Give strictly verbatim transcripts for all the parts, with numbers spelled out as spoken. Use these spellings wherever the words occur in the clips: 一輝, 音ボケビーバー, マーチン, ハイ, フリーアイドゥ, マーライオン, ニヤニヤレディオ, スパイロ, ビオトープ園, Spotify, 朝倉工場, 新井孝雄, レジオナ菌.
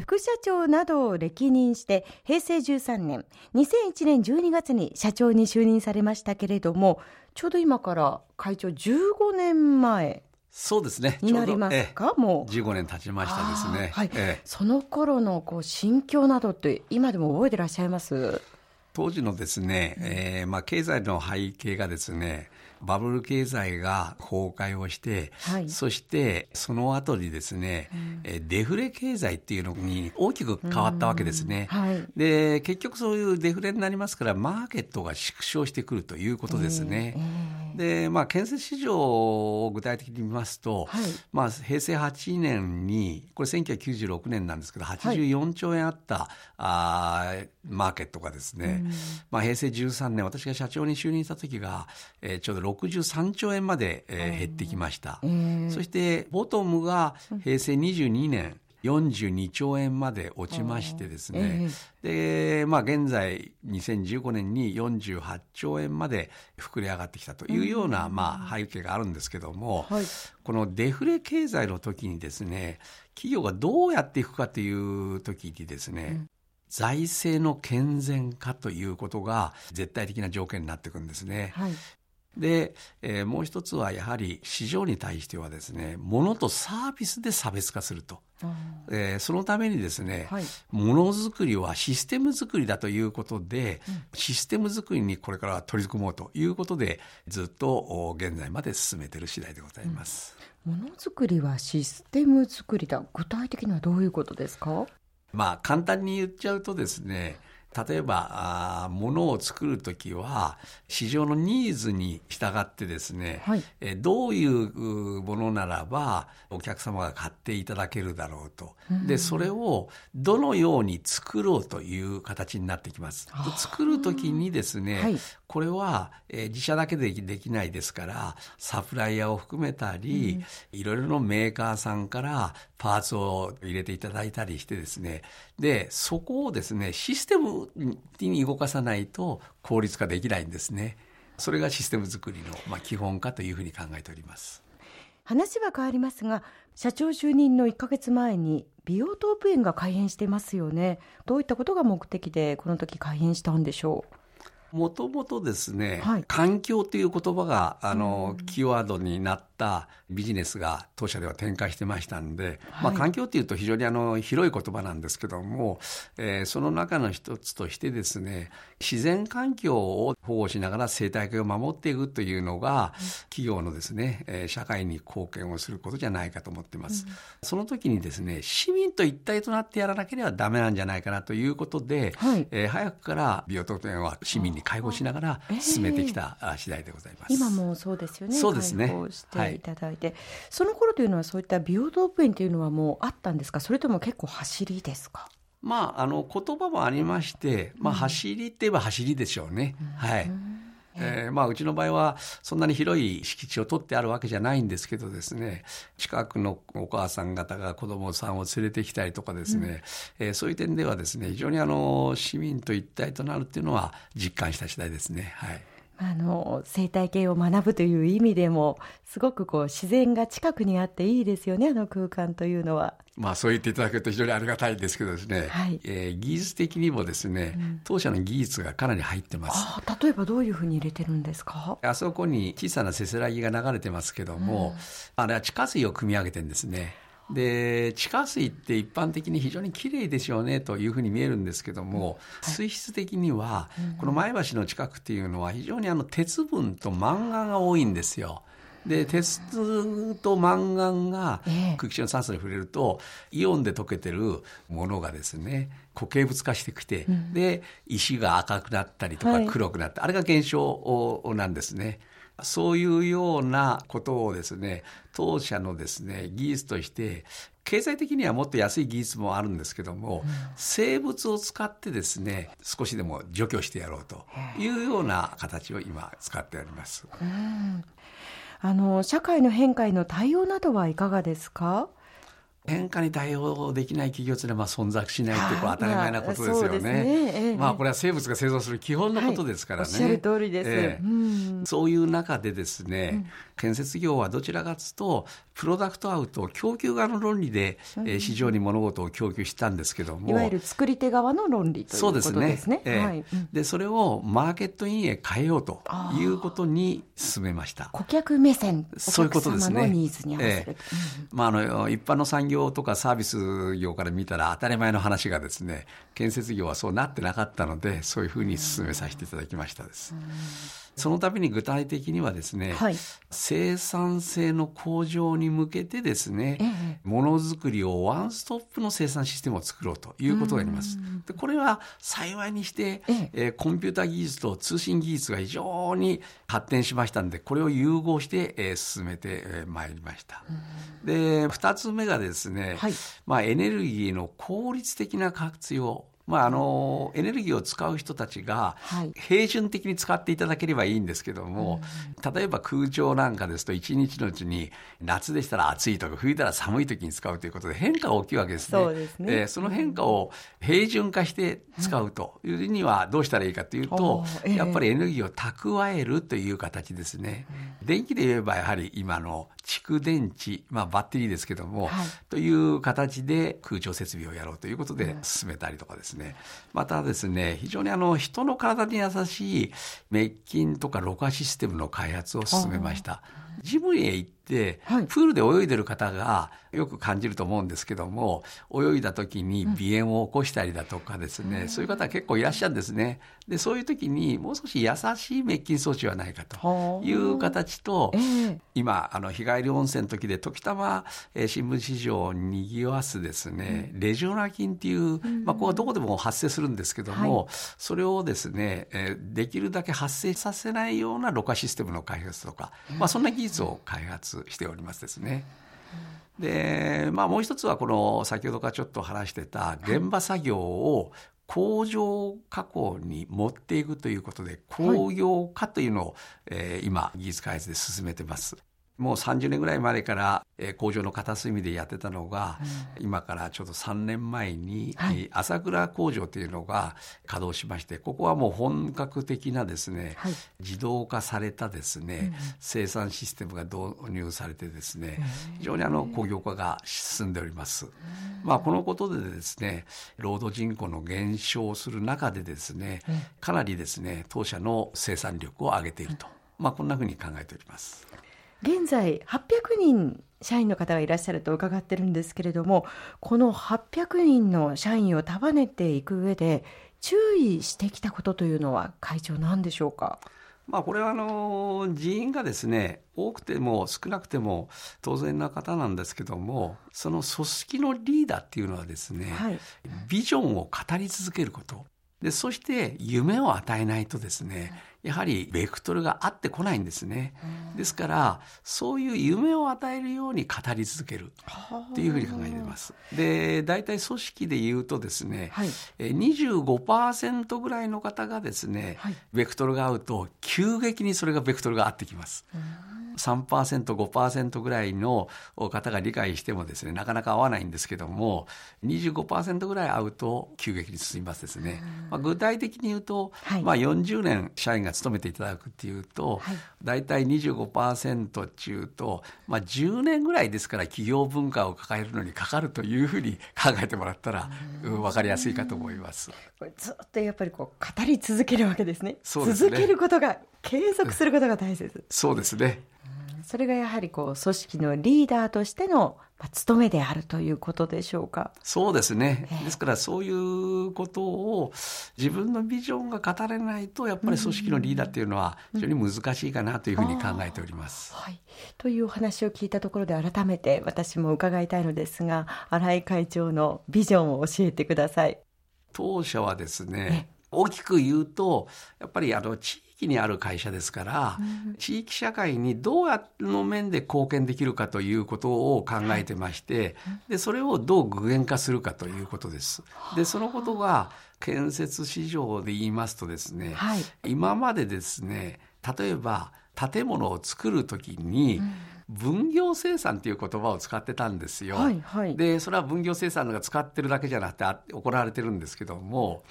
副社長などを歴任してへいせいじゅうさんねん、にせんいちねんじゅうにがつに社長に就任されましたけれども、ちょうど今から会長じゅうごねんまえそうですね。になりますか、もうじゅうごねん経ちましたですね。はい、ええ、その頃のこう心境などって今でも覚えてらっしゃいます？当時のですね、えーまあ、経済の背景がですね、バブル経済が崩壊をして、はい、そしてその後にですね、うん、デフレ経済っていうのに大きく変わったわけですね、うん、はい、で結局そういうデフレになりますから、マーケットが縮小してくるということですね、えーえー、で、まあ、建設市場を具体的に見ますと、はい、まあ、へいせいはちねんに、これせんきゅうひゃくきゅうじゅうろくねんなんですけど、はちじゅうよんちょうえんあった、はい、あーマーケットがですね、うん、まあ、へいせいじゅうさんねん私が社長に就任した時が、えー、ちょうどろくじゅうさんちょうえんまで、えー、減ってきました、えー、そしてボトムがへいせいにじゅうにねんよんじゅうにちょうえんまで落ちましてですね、えー、で、まあ、現在にせんじゅうごねんによんじゅうはちちょうえんまで膨れ上がってきたというような、うん、まあ、背景があるんですけども、はい、このデフレ経済の時にですね、企業がどうやっていくかという時にですね、うん、財政の健全化ということが絶対的な条件になってくるんですね、はい、で、えー、もう一つはやはり市場に対してはですね、物とサービスで差別化すると、えー、そのためにですね、はい、ものづくりはシステムづくりだということで、うん、システムづくりにこれから取り組もうということで、ずっと現在まで進めている次第でございます、うん、ものづくりはシステムづくりだ、具体的にはどういうことですか？まあ、簡単に言っちゃうとですね、例えば物を作るときは市場のニーズに従ってですね、はい、えどういうものならばお客様が買っていただけるだろうと、うん、でそれをどのように作ろうという形になってきます。作るときにですね、はい、これは自社だけでできないですから、サプライヤーを含めたり、うん、いろいろのメーカーさんからパーツを入れていただいたりしてですね、でそこをですねシステムに動かさないと効率化できないんですね。それがシステム作りの、まあ、基本かというふうに考えております。話は変わりますが、社長就任のいっかげつまえにビオトープ園が開園してますよね。どういったことが目的でこの時開園したんでしょう？もともとですね、はい、環境という言葉があのキーワードになったビジネスが当社では展開してましたんで、はい、まあ、環境というと非常にあの広い言葉なんですけども、えー、その中の一つとしてですね、自然環境を保護しながら生態系を守っていくというのが企業のですね、えー、社会に貢献をすることじゃないかと思ってます、うん、その時にですね、市民と一体となってやらなければダメなんじゃないかなということで、はい、えー、早くからビオトープ園は市民に介護しながら進めてきた次第でございます、えー、今もそうですよね。そうですね、介護していただいて、はい、その頃というのはそういったビオトープ園というのはもうあったんですか？それとも結構走りですか？まあ、あの言葉もありまして、まあ、走りっていえば走りでしょうね、うん、はい、えーまあ、うちの場合はそんなに広い敷地を取ってあるわけじゃないんですけどですね、近くのお母さん方が子どもさんを連れてきたりとかですね、うん、えー、そういう点ではですね、非常にあの市民と一体となるっていうのは実感した次第ですね、はい、あの生態系を学ぶという意味でもすごくこう自然が近くにあっていいですよね、あの空間というのは。まあ、そう言っていただけると非常にありがたいですけどですね、はい、えー、技術的にもですね、うん、当社の技術がかなり入ってます。あ、例えばどういうふうに入れてるんですか？あそこに小さなせせらぎが流れてますけども、うん、あれは地下水を汲み上げてるんですね。で地下水って一般的に非常にきれいでしょうねというふうに見えるんですけども、うん、はい、水質的にはこの前橋の近くっていうのは非常にあの鉄分とマンガンが多いんですよ。で鉄とマンガンが空気中の酸素に触れると、えー、イオンで溶けてるものがですね固形物化してきて、うん、で石が赤くなったりとか黒くなって、はい、あれが現象なんですね。そういうようなことをですね、当社のですね技術として、経済的にはもっと安い技術もあるんですけども、うん、生物を使ってですね少しでも除去してやろうというような形を今使っております、うん、あの社会の変化への対応などはいかがですか？変化に対応できない企業というのはまあ存在しないという当たり前なことですよね。ねえー、まあこれは生物が生存する基本のことですからね。はい、おっしゃる通りです、えーうん。そういう中でですね、うん、建設業はどちらかというとプロダクトアウト供給側の論理で、うん、えー、市場に物事を供給したんですけども、いわゆる作り手側の論理ということですね。そうですね、えーはい、でそれをマーケットインへ変えようということに進めました。顧客目線、お客様のニーズに合わせる、えーまあ、あの一般の産業とかサービス業から見たら当たり前の話がですね、建設業はそうなってなかったので、そういうふうに進めさせていただきましたです、うんうん、そのために具体的にはですね、はい、生産性の向上に向けてですね、ものづくりをワンストップの生産システムを作ろうということがあります。で、これは幸いにして、ええ、コンピューター技術と通信技術が非常に発展しましたので、これを融合して、えー、進めて、えー、まいりました。で、ふたつめがですね、はい、まあ、エネルギーの効率的な活用。まあ、あのエネルギーを使う人たちが平準的に使っていただければいいんですけども、例えば空調なんかですといちにちのうちに夏でしたら暑いとか冬だら寒い時に使うということで変化が大きいわけですね。そうですね、えー、その変化を平準化して使うというにはどうしたらいいかというと、やっぱりエネルギーを蓄えるという形ですね。電気で言えばやはり今の蓄電池、まあ、バッテリーですけども、はい、という形で空調設備をやろうということで進めたりとかですね、またですね、非常にあの人の体に優しい滅菌とかろ過システムの開発を進めました。ジムへ行って、はい、プールで泳いでる方がよく感じると思うんですけども、泳いだ時に鼻炎を起こしたりだとかですね、うん、そういう方結構いらっしゃるんですね。で、そういう時にもう少し優しい滅菌装置はないかという形と、えー、今あの日帰り温泉の時で時たま、えー、新聞市場をにぎわすですね、うん、レジオナ菌っていう、まあ、ここはどこでも発生するんですけども、はい、それをですね、えー、できるだけ発生させないようなろ過システムの開発とか、まあ、そんな技術を開発しておりますですね。で、まあ、もう一つはこの先ほどからちょっと話してた現場作業を工場加工に持っていくということで工業化というのを、はい、えー、今技術開発で進めてます。もうさんじゅうねんぐらい前から工場の片隅でやってたのが、うん、今からちょうどさんねんまえに朝倉工場というのが稼働しまして、ここはもう本格的なですね、はい、自動化されたですね、うん、生産システムが導入されてですね、非常にあの工業化が進んでおります、うん、まあ、このことでですね、労働人口の減少する中でですね、かなりですね、当社の生産力を上げていると、まあ、こんなふうに考えております。現在はっぴゃくにん社員の方がいらっしゃると伺ってるんですけれども、このはっぴゃくにんの社員を束ねていく上で注意してきたことというのは会長何でしょうか。まあ、これはあの人員がですね、多くても少なくても当然な方なんですけども、その組織のリーダーっていうのはですね、はい、ビジョンを語り続けることで、そして夢を与えないとですね、やはりベクトルが合ってこないんですね。ですからそういう夢を与えるように語り続けるというふうに考えています。で、大体組織でいうとですね、はい、にじゅうごパーセント ぐらいの方がですね、はい、ベクトルが合うと急激にそれがベクトルが合ってきます。さんパーセント、ごパーセント ぐらいの方が理解してもですね、なかなか合わないんですけども、にじゅうごパーセント ぐらい合うと急激に進みますですね。まあ、具体的に言うと、はい、まあ、よんじゅうねん社員が勤めていただくっていうと、はい、だいたい にじゅうごパーセント 中と、まあ、じゅうねんぐらいですから、企業文化を抱えるのにかかるというふうに考えてもらったら分かりやすいかと思います。これずっとやっぱりこう語り続けるわけですね。そうですね、続けることが、継続することが大切。そうですね。それがやはりこう組織のリーダーとしての務めであるということでしょうか。そうですね、ですからそういうことを自分のビジョンが語れないと、やっぱり組織のリーダーというのは非常に難しいかなというふうに考えております、うんうん、はい、というお話を聞いたところで、改めて私も伺いたいのですが、新井会長のビジョンを教えてください。当社はですね、大きく言うとやっぱりあの地域にある会社ですから、うん、地域社会にどうやっての面で貢献できるかということを考えてまして、はい、でそれをどう具現化するかということです。でそのことが建設市場で言いますとですね、はい、今までですね、例えば建物を作るときに、うん、分業生産っていう言葉を使ってたんですよ、はいはい、でそれは分業生産が使ってるだけじゃなくて行われてるんですけども、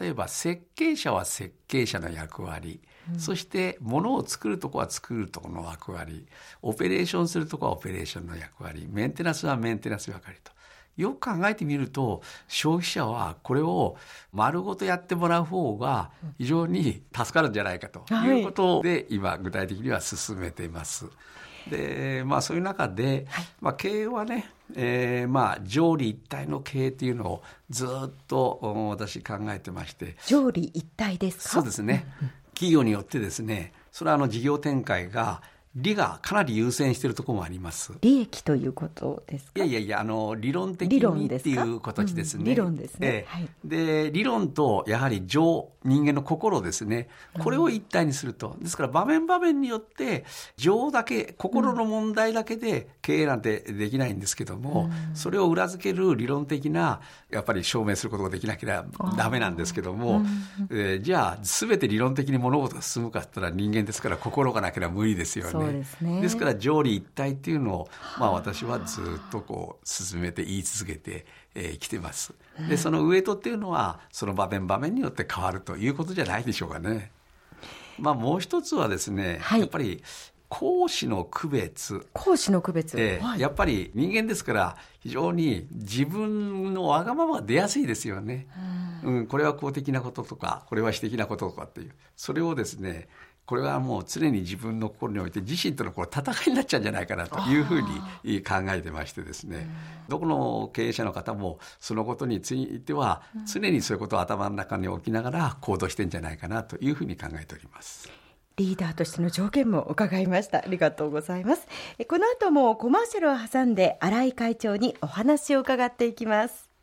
例えば設計者は設計者の役割、うん、そして物を作るとこは作るとこの役割、オペレーションするとこはオペレーションの役割、メンテナンスはメンテナンス役割と、よく考えてみると消費者はこれを丸ごとやってもらう方が非常に助かるんじゃないかということで、はい、今具体的には進めています。で、まあ、そういう中で、まあ、経営はね、えーまあ、条理一体の経営というのをずっと私考えてまして。条理一体ですか？そうですね、企業によってですね、それはあの事業展開が利がかなり優先しているところもあります。利益ということですか？いやいやいや、あの理論的にっていう形ですね。理論ですね。で、理論とやはり情、人間の心ですね、これを一体にすると、うん、ですから場面場面によって情だけ、心の問題だけで経営なんてできないんですけども、うん、それを裏付ける理論的なやっぱり証明することができなきゃダメなんですけども、うん、えー、じゃあ全て理論的に物事が進むかって言ったら人間ですから心がなければ無理ですよね。ですね、ですから条理一体っていうのを、まあ、私はずっとこう進めて言い続けてきてます。でそのウエイトっていうのはその場面場面によって変わるということじゃないでしょうかね。まあ、もう一つはですね、はい、やっぱり公私の区別、公私の区別、えーはい、やっぱり人間ですから非常に自分のわがままが出やすいですよね、うんうん、これは公的なこととかこれは私的なこととかっていう、それをですね、これはもう常に自分の心において自身とのこう戦いになっちゃうんじゃないかなというふうに考えてましてですね、どこの経営者の方もそのことについては常にそういうことを頭の中に置きながら行動してるんじゃないかなというふうに考えております。リーダーとしての条件も伺いました。ありがとうございます。この後もコマーシャルを挟んで新井会長にお話を伺っていきます。